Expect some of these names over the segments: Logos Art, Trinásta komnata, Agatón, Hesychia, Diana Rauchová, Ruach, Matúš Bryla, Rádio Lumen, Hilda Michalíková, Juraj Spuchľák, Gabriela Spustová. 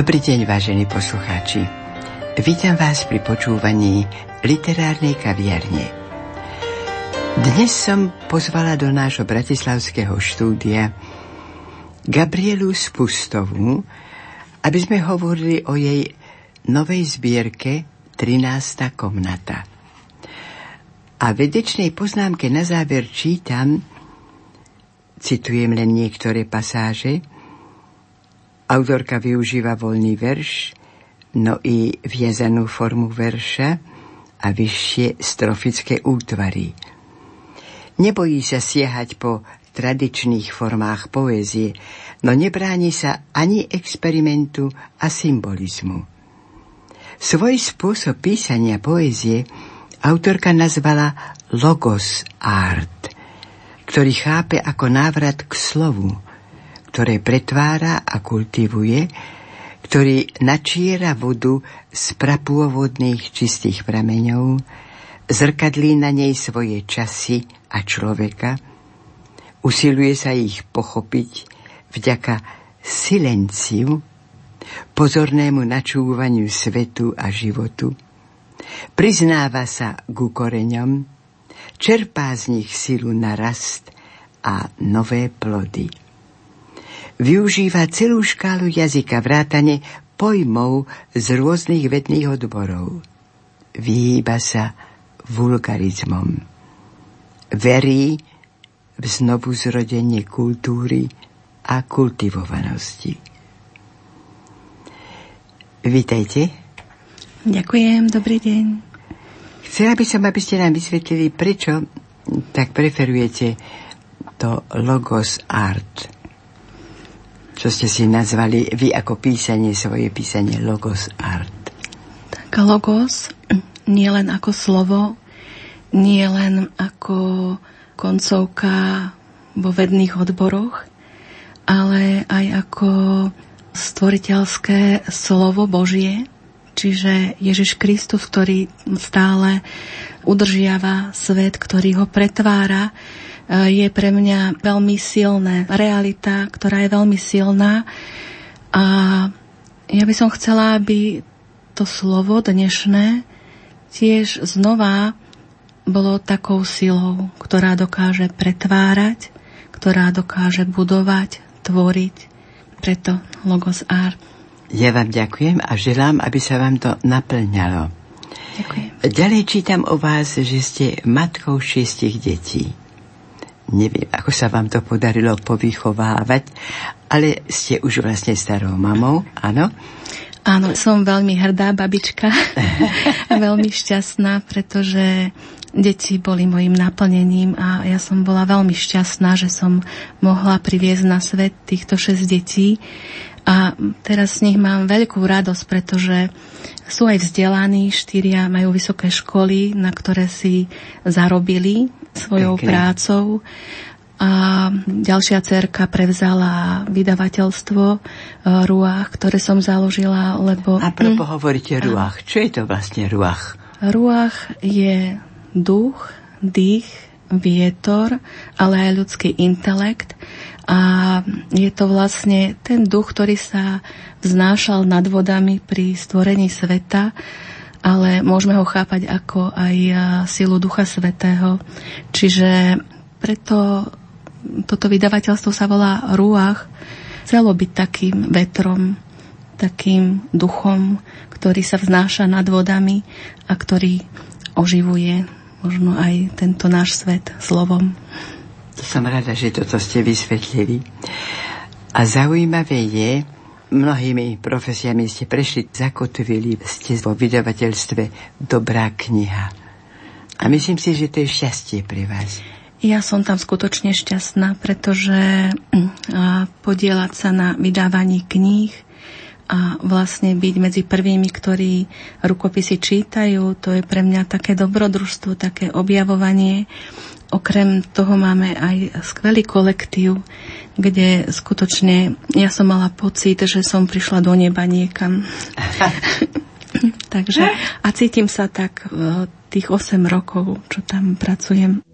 Dobrý deň, vážení poslucháči. Vítam vás pri počúvaní literárnej kaviarne. Dnes som pozvala do nášho bratislavského štúdia Gabrielu Spustovú, aby sme hovorili o jej novej zbierke Trinásta komnata. A v vedečnej poznámke na záver čítam, citujem len niektoré pasáže, autorka využíva voľný verš, no i viazanú formu verša a vyššie strofické útvary. Nebojí sa siahať po tradičných formách poézie, no nebráni sa ani experimentu a symbolizmu. Svoj spôsob písania poézie autorka nazvala Logos Art, ktorý chápe ako návrat k slovu, ktoré pretvára a kultivuje, ktorý načiera vodu z prapôvodných čistých prameňov, zrkadlí na nej svoje časy a človeka, usiluje sa ich pochopiť vďaka silenciu, pozornému načúvaniu svetu a životu. Priznáva sa ku koreňom, čerpá z nich silu na rast a nové plody. Využíva celú škálu jazyka vrátane pojmov z rôznych vedných odborov. Vyhýba sa vulgarizmom. Verí v znovuzrodenie kultúry a kultivovanosti. Vítajte. Ďakujem, dobrý deň. Chcela by som, aby ste nám vysvetlili, prečo tak preferujete to Logos Art, čo ste si nazvali vy ako písanie, svoje písanie Logos Art. Tak logos nie len ako slovo, nie len ako koncovka vo vedných odboroch, ale aj ako stvoriteľské slovo Božie, čiže Ježiš Kristus, ktorý stále udržiava svet, ktorý ho pretvára, je pre mňa veľmi silné. Realita, ktorá je veľmi silná. A ja by som chcela, aby to slovo dnešné tiež znova bolo takou silou, ktorá dokáže pretvárať, ktorá dokáže budovať, tvoriť. Preto Logos Art. Ja vám ďakujem a želám, aby sa vám to naplňalo. Ďakujem. Ďalej čítam o vás, že ste matkou 6 detí. Neviem, ako sa vám to podarilo povychovávať, ale ste už vlastne starou mamou, áno? Áno, som veľmi hrdá babička a veľmi šťastná, pretože deti boli mojim naplnením a ja som bola veľmi šťastná, že som mohla priviesť na svet týchto 6 detí. A teraz z nich mám veľkú radosť, pretože sú aj vzdelaní, 4 majú vysoké školy, na ktoré si zarobili svojou prácou. A ďalšia dcerka prevzala vydavateľstvo Ruach, ktoré som založila, lebo... A propos hovoríte Ruach. Čo je to vlastne Ruach? Ruach je duch, dých, vietor, ale aj ľudský intelekt. A je to vlastne ten duch, ktorý sa vznášal nad vodami pri stvorení sveta, ale môžeme ho chápať ako aj silu Ducha Svätého. Čiže preto toto vydavateľstvo sa volá Ruach. Chcelo byť takým vetrom, takým duchom, ktorý sa vznáša nad vodami a ktorý oživuje možno aj tento náš svet slovom. Som rada, že toto ste vysvetlili. A zaujímavé je, mnohými profesiami ste prešli, zakotvili ste vo vydavateľstve Dobrá kniha. A myslím si, že to je šťastie pre vás. Ja som tam skutočne šťastná, pretože podieľať sa na vydávaní kníh a vlastne byť medzi prvými, ktorí rukopisy čítajú, to je pre mňa také dobrodružstvo, také objavovanie. Okrem toho máme aj skvelý kolektív, kde skutočne ja som mala pocit, že som prišla do neba niekam. Takže a cítim sa tak tých 8 rokov, čo tam pracujem.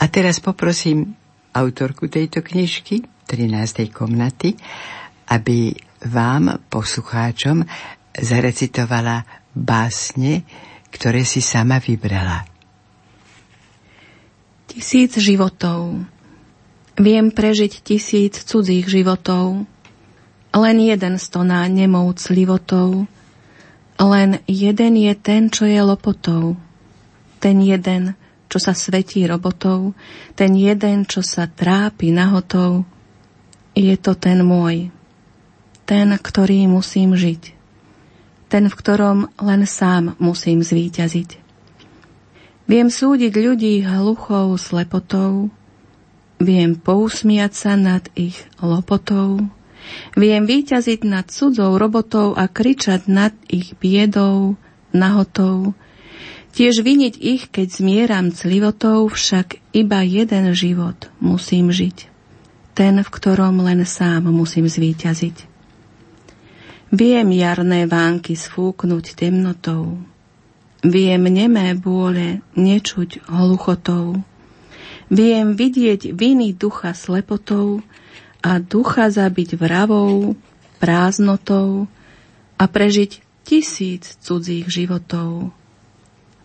A teraz poprosím autorku tejto knižky, 13. komnaty, aby vám, poslucháčom, zarecitovala básne, ktoré si sama vybrala. 1000 životov. Viem prežiť 1000 cudzích životov. Len jeden stoná nemou clivotou. Len jeden je ten, čo je lopotou. Ten jeden, čo sa svetí robotou. Ten jeden, čo sa trápi nahotou. Je to ten môj. Ten, ktorý musím žiť. Ten, v ktorom len sám musím zvíťaziť. Viem súdiť ľudí hluchou slepotou. Viem pousmiať sa nad ich lopotou. Viem víťaziť nad cudzou robotou a kričať nad ich biedou, nahotou. Tiež viniť ich, keď zmieram clivotou, však iba jeden život musím žiť. Ten, v ktorom len sám musím zvíťaziť. Viem jarné vánky sfúknuť temnotou. Viem nemé bôle nečuť hluchotou. Viem vidieť viny ducha slepotou a ducha zabiť vravou, prázdnotou a prežiť 1000 cudzích životov.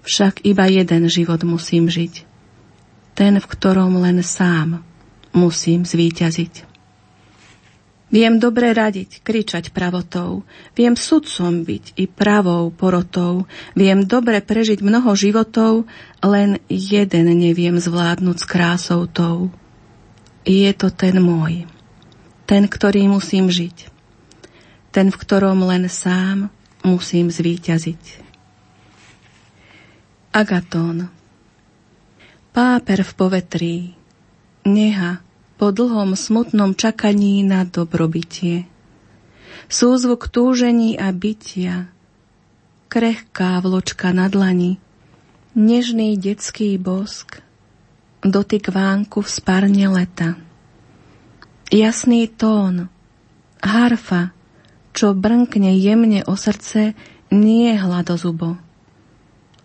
Však iba jeden život musím žiť. Ten, v ktorom len sám musím zvíťaziť. Viem dobre radiť, kričať pravotou. Viem sudcom byť i pravou porotou. Viem dobre prežiť mnoho životov, len jeden neviem zvládnuť s krásou tou. Je to ten môj. Ten, ktorý musím žiť. Ten, v ktorom len sám musím zvíťaziť. Agatón. Páper v povetrí. Neha po dlhom smutnom čakaní na dobrobytie. Súzvuk túžení a bytia. Krehká vločka na dlani. Nežný detský bosk. Dotyk vánku v spárne leta. Jasný tón, harfa, čo brnkne jemne o srdce, nie hladozubo.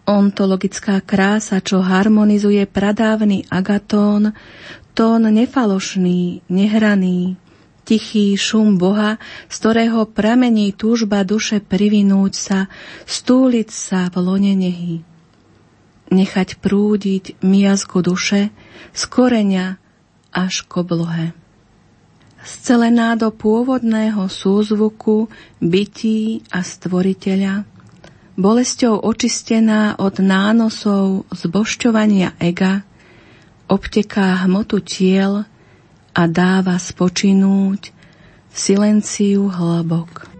Ontologická krása, čo harmonizuje pradávny agatón, tón nefalošný, nehraný, tichý šum Boha, z ktorého pramení túžba duše privinúť sa, stúliť sa v lone nehy. Nechať prúdiť miazgu duše z koreňa až k oblohe. Scelená do pôvodného súzvuku bytí a stvoriteľa, bolesťou očistená od nánosov zbošťovania ega, obteká hmotu tiel a dáva spočinúť v silenciu hlbok.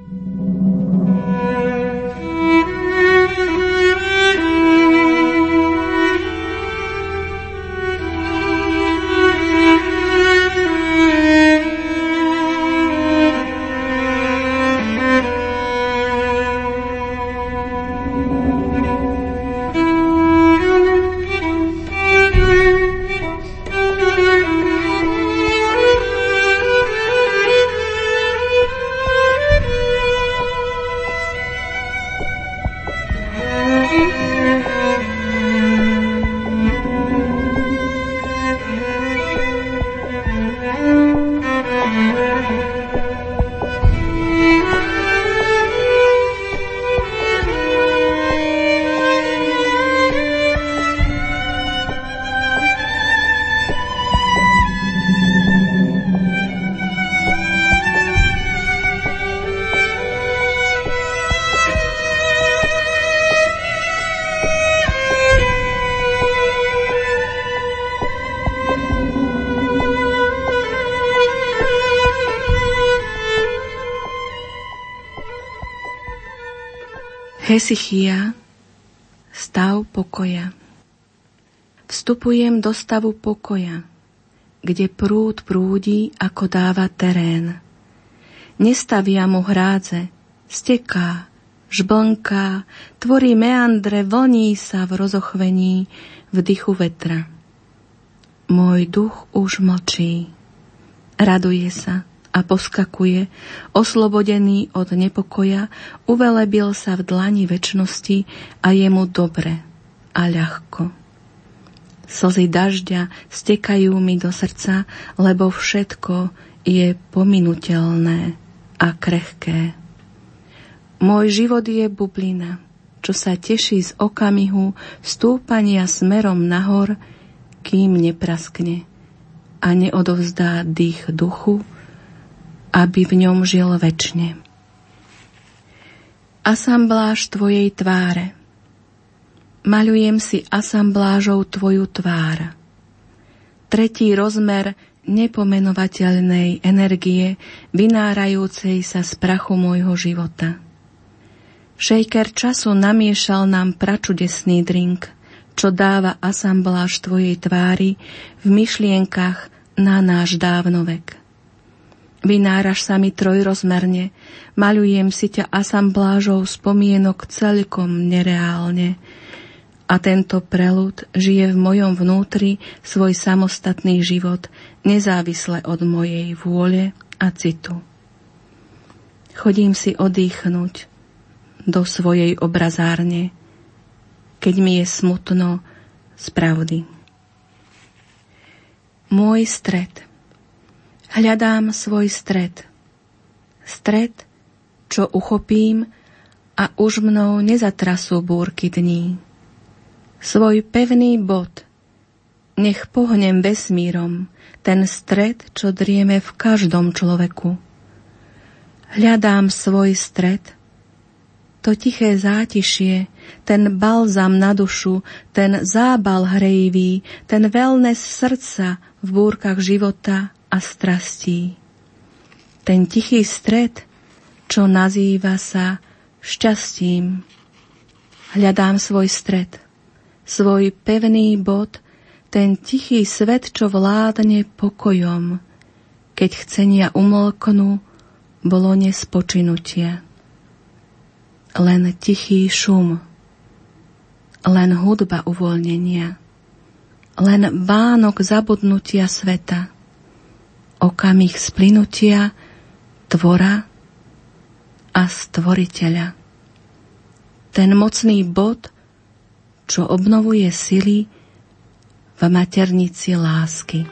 Hesychia, stav pokoja. Vstupujem do stavu pokoja, kde prúd prúdi, ako dáva terén. Nestavia mu hrádze, steká, žblnká, tvorí meandre, vlní sa v rozochvení, v dychu vetra. Môj duch už mlčí, raduje sa a poskakuje, oslobodený od nepokoja, uvelebil sa v dlani večnosti a je mu dobre a ľahko. Slzy dažďa stekajú mi do srdca, lebo všetko je pominuteľné a krehké. Môj život je bublina, čo sa teší z okamihu stúpania smerom nahor, kým nepraskne a neodovzdá dých duchu, aby v ňom žil večne. Asambláž tvojej tváre. Maľujem si asamblážou tvoju tvár. Tretí rozmer nepomenovateľnej energie, vynárajúcej sa z prachu môjho života. Šejker času namiešal nám pračudesný drink, čo dáva asambláž tvojej tvári v myšlienkach na náš dávnovek. Vynáraš sa mi trojrozmerne, maľujem si ťa asamblážou spomienok celkom nereálne, a tento preľud žije v mojom vnútri svoj samostatný život, nezávisle od mojej vôle a citu. Chodím si odýchnuť do svojej obrazárne, keď mi je smutno z pravdy. Môj stred. Hľadám svoj stred. Stred, čo uchopím a už mnou nezatrasú búrky dní. Svoj pevný bod. Nech pohnem vesmírom, ten stred, čo drieme v každom človeku. Hľadám svoj stred. To tiché zátišie, ten balzam na dušu, ten zábal hrejivý, ten wellness srdca v búrkach života a strastí. Ten tichý stred, čo nazýva sa šťastím. Hľadám svoj stred. Svoj pevný bod, ten tichý svet, čo vládne pokojom, keď chcenia umlknú, bolo nespočinutia. Len tichý šum, len hudba uvoľnenia, len vánok zabudnutia sveta, okamih splynutia tvora a stvoriteľa. Ten mocný bod, čo obnovuje sily v maternici lásky.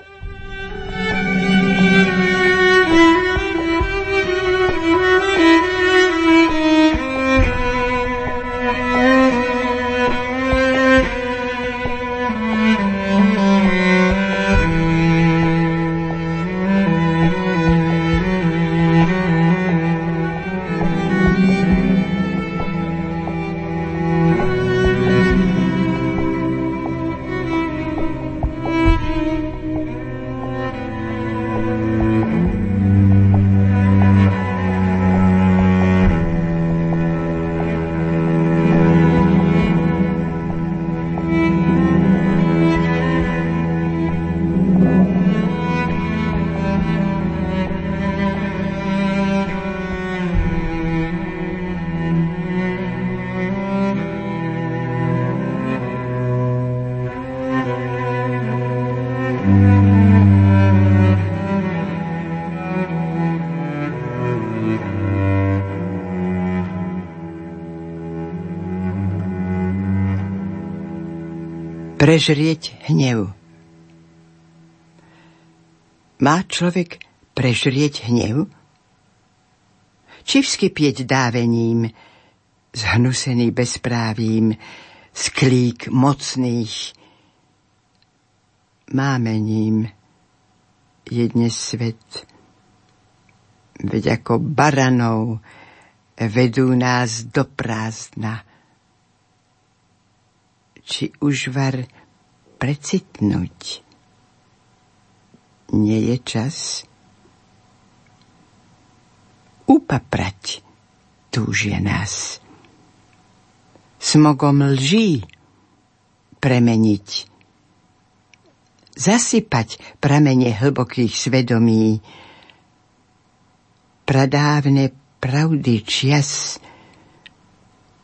Prežrieť hnev. Má človek prežrieť hnev? Či vskypieť dávením, zhnusený bezprávím, sklík mocných? Mámením je dnes svet. Veď ako baranov vedú nás do prázdna. Či už var precitnúť? Nie je čas upaprať, túžia nás. Smogom lží premeniť. Zasypať pramene hlbokých svedomí. Pradávne pravdy čias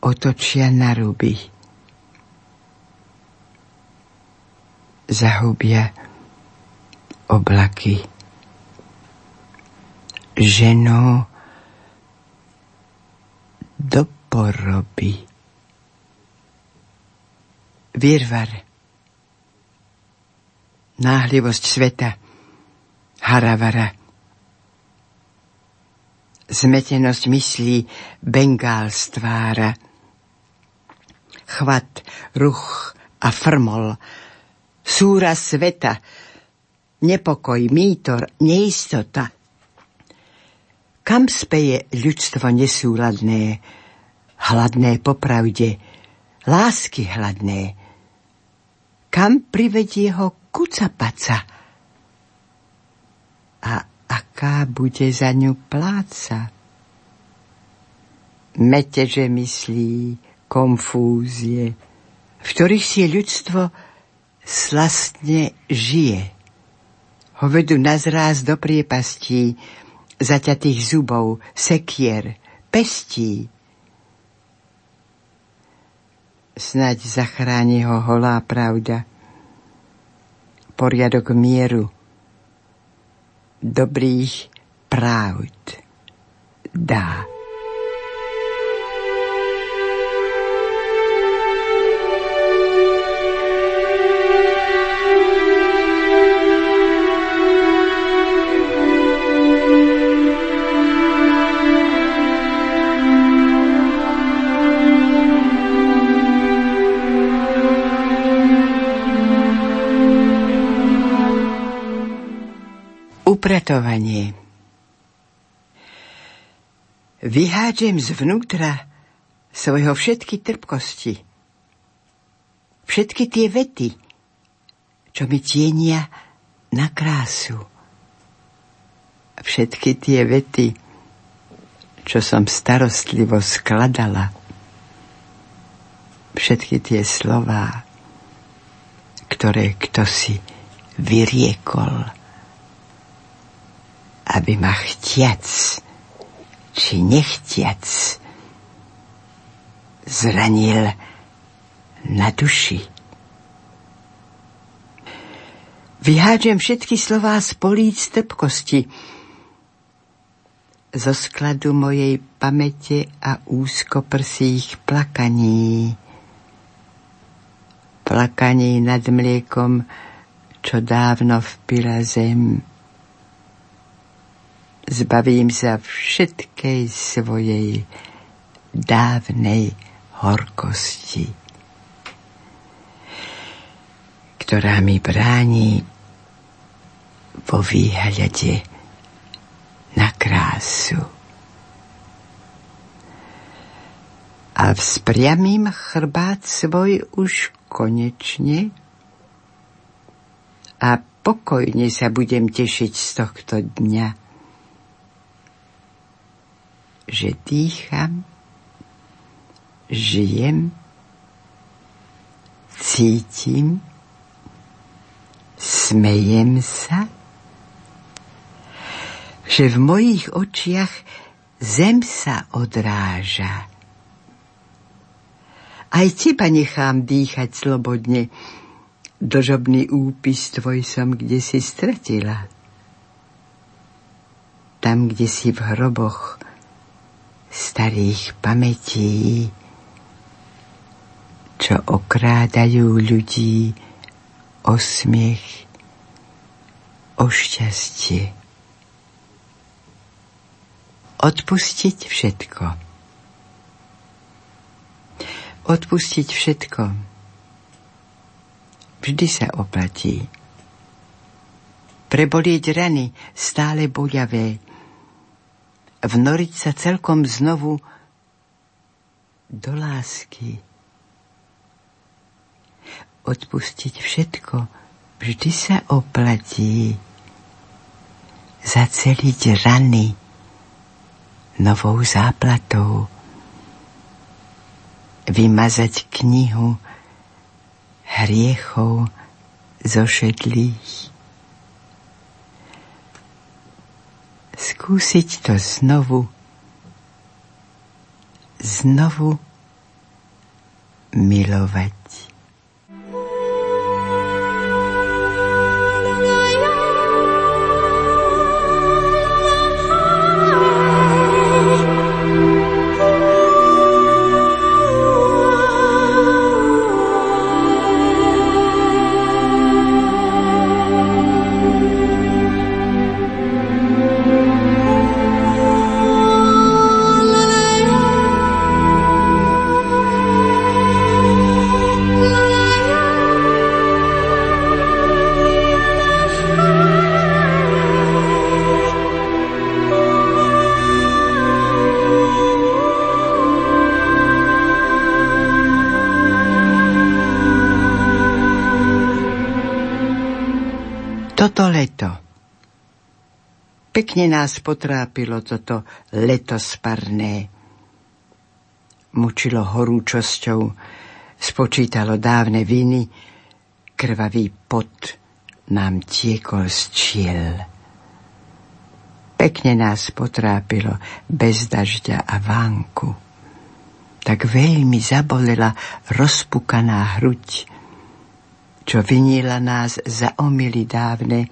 otočia na ruby. Zahubia oblaky. Ženo do poroby. Virvar náhlivosť sveta, haravara, zmetenosť myslí, bengál stvára, chvat, ruch a frmol, súra sveta, nepokoj, mýtor, neistota. Kam speje ľudstvo nesúladné, hladné popravde, lásky hladné? Kam privedie ho kucapaca? A aká bude za ňu pláca? Meteže myslí, konfúzie, v ktorých si ľudstvo slastne žije. Ho vedú nazráz do priepastí, zaťatých zubov, sekier, pestí. Snaď zachráni ho holá pravda, poriadok mieru, dobrých pravd dá. Upratovanie. Vyhádžem zvnútra svojho všetky trpkosti, všetky tie vety, čo mi tienia na krásu, všetky tie vety, čo som starostlivo skladala, všetky tie slová, ktoré kto si vyriekol, aby ma chtiac, či nechtiac, zranil na duši. Vyhádžem všetky slová z políc trpkosti, zo skladu mojej pamäte a úzkoprsých plakaní. Plakaní nad mliekom, čo dávno vpila zem. Zbavím sa všetkej svojej dávnej horkosti, ktorá mi bráni vo výhľade na krásu. A vzpriamím chrbát svoj už konečne a pokojne sa budem tešiť z tohto dňa, že dýcham, žijem, cítim, smejem sa, že v mojich očiach zem sa odráža. Aj teba nechám dýchať slobodne, dlžobný úpis tvoj som kde si stratila. Tam, kde si v hroboch starých pamätí, čo okrádajú ľudí o smiech, o šťastie. Odpustiť všetko. Odpustiť všetko vždy sa oplatí. Prebolieť rany stále boľavé, vnoriť sa celkom znovu do lásky. Odpustiť všetko vždy sa oplatí. Zaceliť rany novou záplatou. Vymazať knihu hriechov zošedlých. Skúsiť to znovu milovať. Toto leto. Pekne nás potrápilo toto leto sparné. Mučilo horúčosťou, spočítalo dávne viny, krvavý pot nám tiekol z čiel. Pekne nás potrápilo bez dažďa a vánku. Tak veľmi zabolela rozpukaná hruď, čo vinila nás za omily dávne,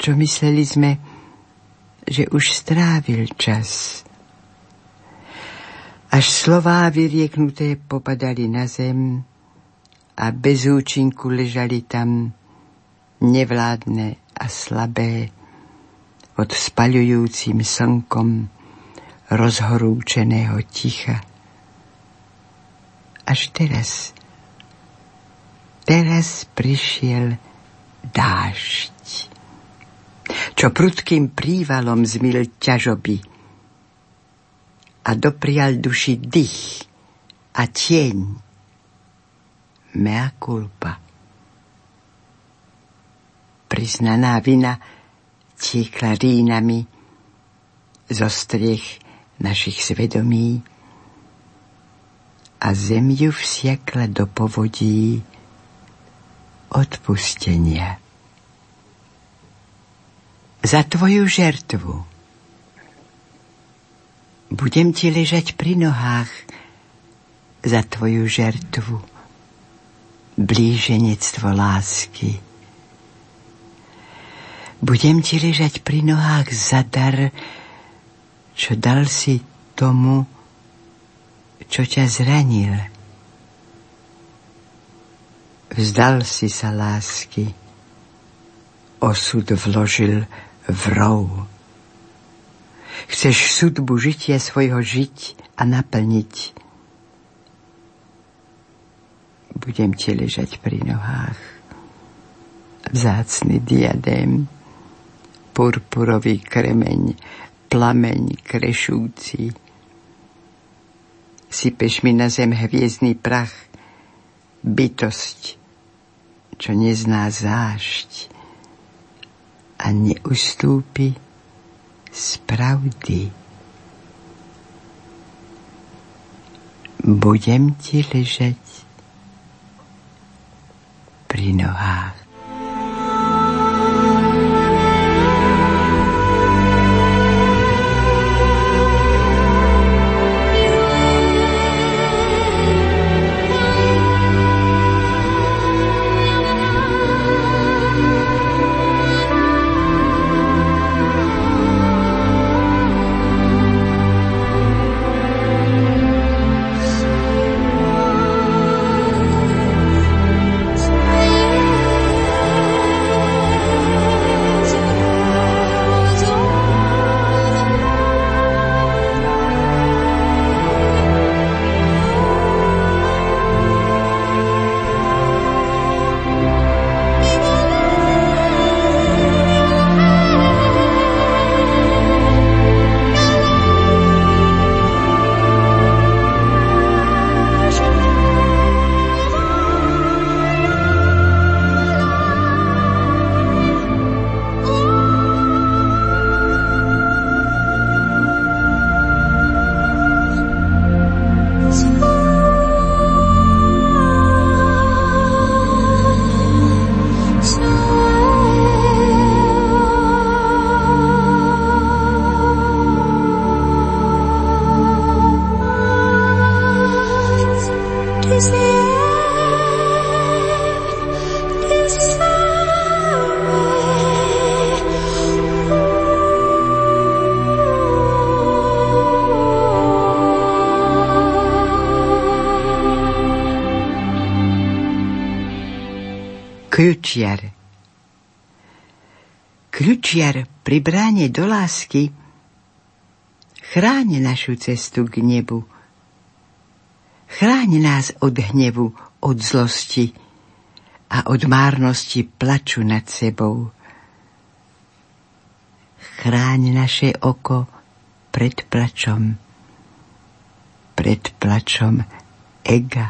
čo mysleli sme, že už strávil čas. Až slová vyrieknuté popadali na zem a bez účinku ležali tam nevládne a slabé pod spaľujúcim slnkom rozhorúčeného ticha. Až teraz... Teraz prišiel dážď, čo prudkým prívalom zmyl ťažoby a doprial duši dých a tieň. Mea culpa. Priznaná vina tiekla rínami zo striech našich svedomí a zem ju vsiakla do povodí odpustenia. Za tvoju žertvu budem ti ležať pri nohách, za tvoju žertvu, blíženectvo lásky. Budem ti ležať pri nohách za dar, čo dal si tomu, čo ťa zranil. Vzdal si sa lásky, osud vložil v rov. Chceš sudbu žitia svojho žiť a naplniť. Budem ti ležať pri nohách. Vzácny diadém, purpurový kremeň, plameň krešúci. Sypeš mi na zem hviezdný prach, bytosť, čo nezná zášť a neustúpi z pravdy. Budem ti ležať pri nohách. Kľučiar pri bráne do lásky chráň našu cestu k nebu. Chráň nás od hnevu, od zlosti a od márnosti plaču nad sebou. Chráň naše oko pred plačom ega,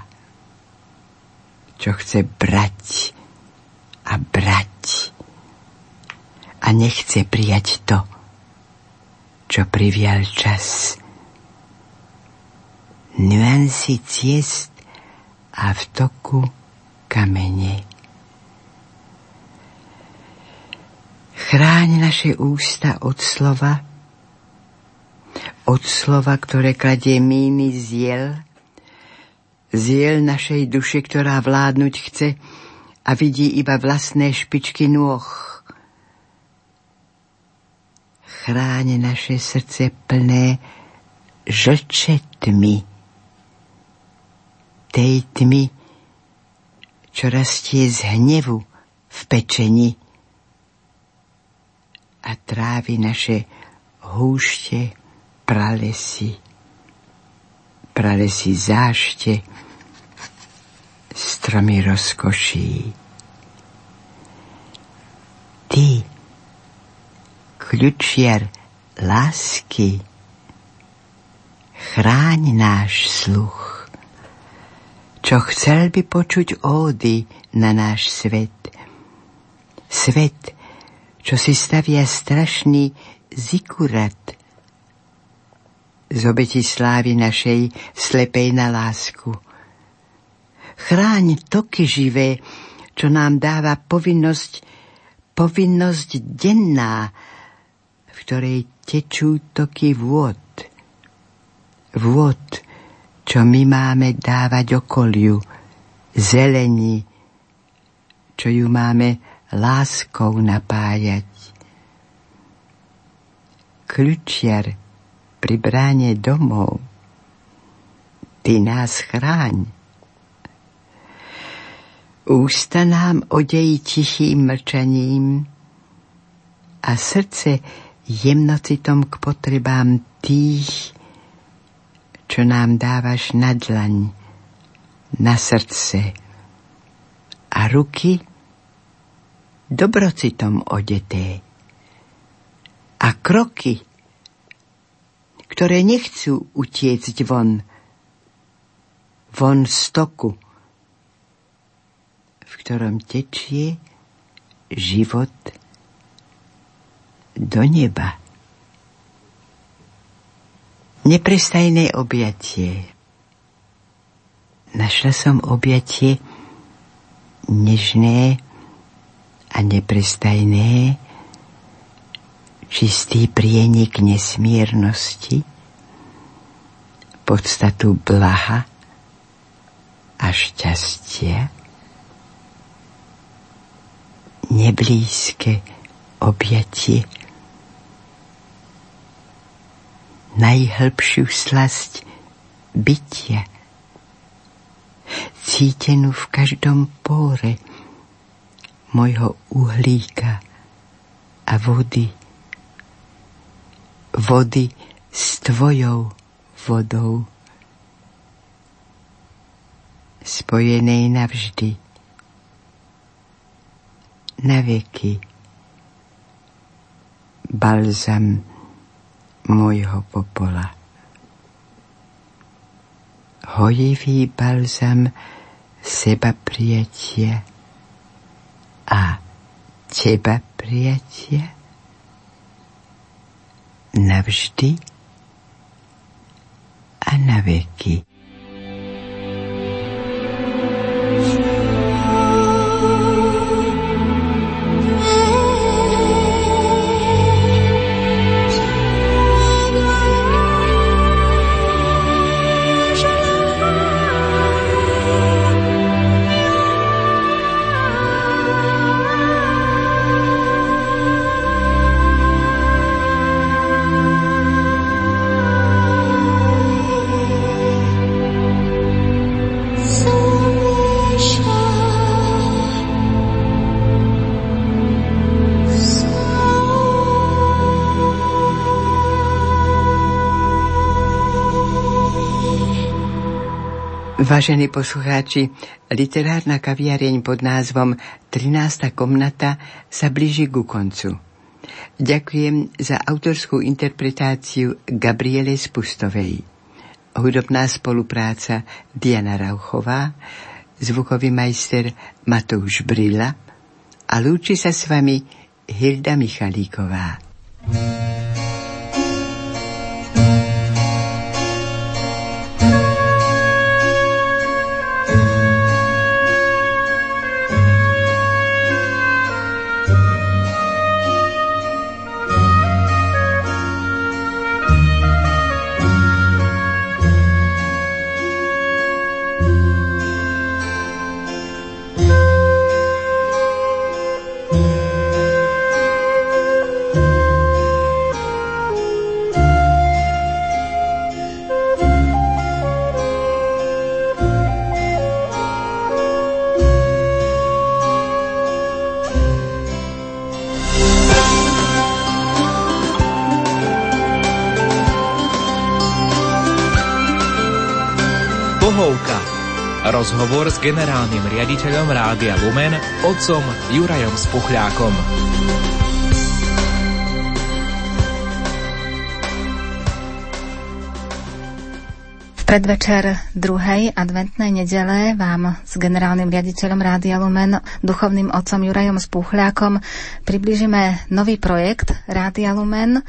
čo chce brať a brať. a nechce prijať to, čo privial čas. Nuancy ciest a v toku kamene. Chráň naše ústa od slova, ktoré kladie míny ziel našej duše, ktorá vládnuť chce a vidí iba vlastné špičky nôh. Chráň naše srdce plné žlče tmy, tej tmy, čo rastie z hnevu v pečení a trávi naše húšte pralesy zášte, stromy rozkoší. Ty, kľúčiar lásky, chráň náš sluch. Čo chcel by počuť ódy na náš svet. Svet, čo si stavia strašný zikurat. Z obeti slávy našej slepej na lásku. Chráň toky živé, čo nám dáva povinnosť denná, v ktorej tečú toky vôd, čo my máme dávať okoliu, zelení, čo ju máme láskou napájať. Kľúčiar pri bráne domov, ty nás chráň. Ústa nám odej tichým mlčaním a srdce jemnocitom k potrebám tých, čo nám dávaš na dlaň, na srdce a ruky dobrocitom odeté a kroky, ktoré nechcú utiecť von z toku, v ktorom tečie život do neba. Neprestajné objatie. Našla som objatie nežné a neprestajné, čistý prienik nesmiernosti, podstatu blaha a šťastia, neblízke objatie, najhlbšiu slasť bytia, cítenú v každom pore mojho uhlíka a vody s tvojou vodou, spojenej navždy, na veky, balzam mojho popola. Hojivý balzam seba prijatia a teba prijatia navždy a na veky. Vážení poslucháči, literárna kaviareň pod názvom Trinásta komnata sa blíži ku koncu. Ďakujem za autorskú interpretáciu Gabriele Spustovej. Hudobná spolupráca Diana Rauchová, zvukový majster Matúš Bryla a lúči sa s vami Hilda Michalíková. Rozhovor s generálnym riaditeľom Rádia Lumen, otcom Jurajom Spuchľákom. V predvečer druhej adventnej nedele vám s generálnym riaditeľom Rádia Lumen, duchovným otcom Jurajom Spuchľákom, približíme nový projekt Rádia Lumen.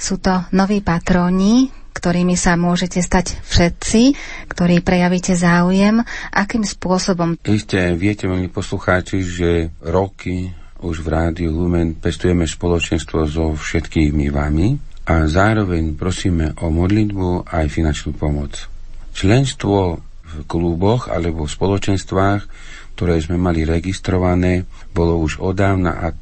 Sú to noví patróni, ktorými sa môžete stať všetci, ktorí prejavíte záujem, akým spôsobom. Iste viete, milí poslucháči, že roky už v Rádiu Lumen pestujeme spoločenstvo so všetkými vami a zároveň prosíme o modlitbu aj finančnú pomoc. Členstvo v kluboch alebo v spoločenstvách, ktoré sme mali registrované, bolo už odávna a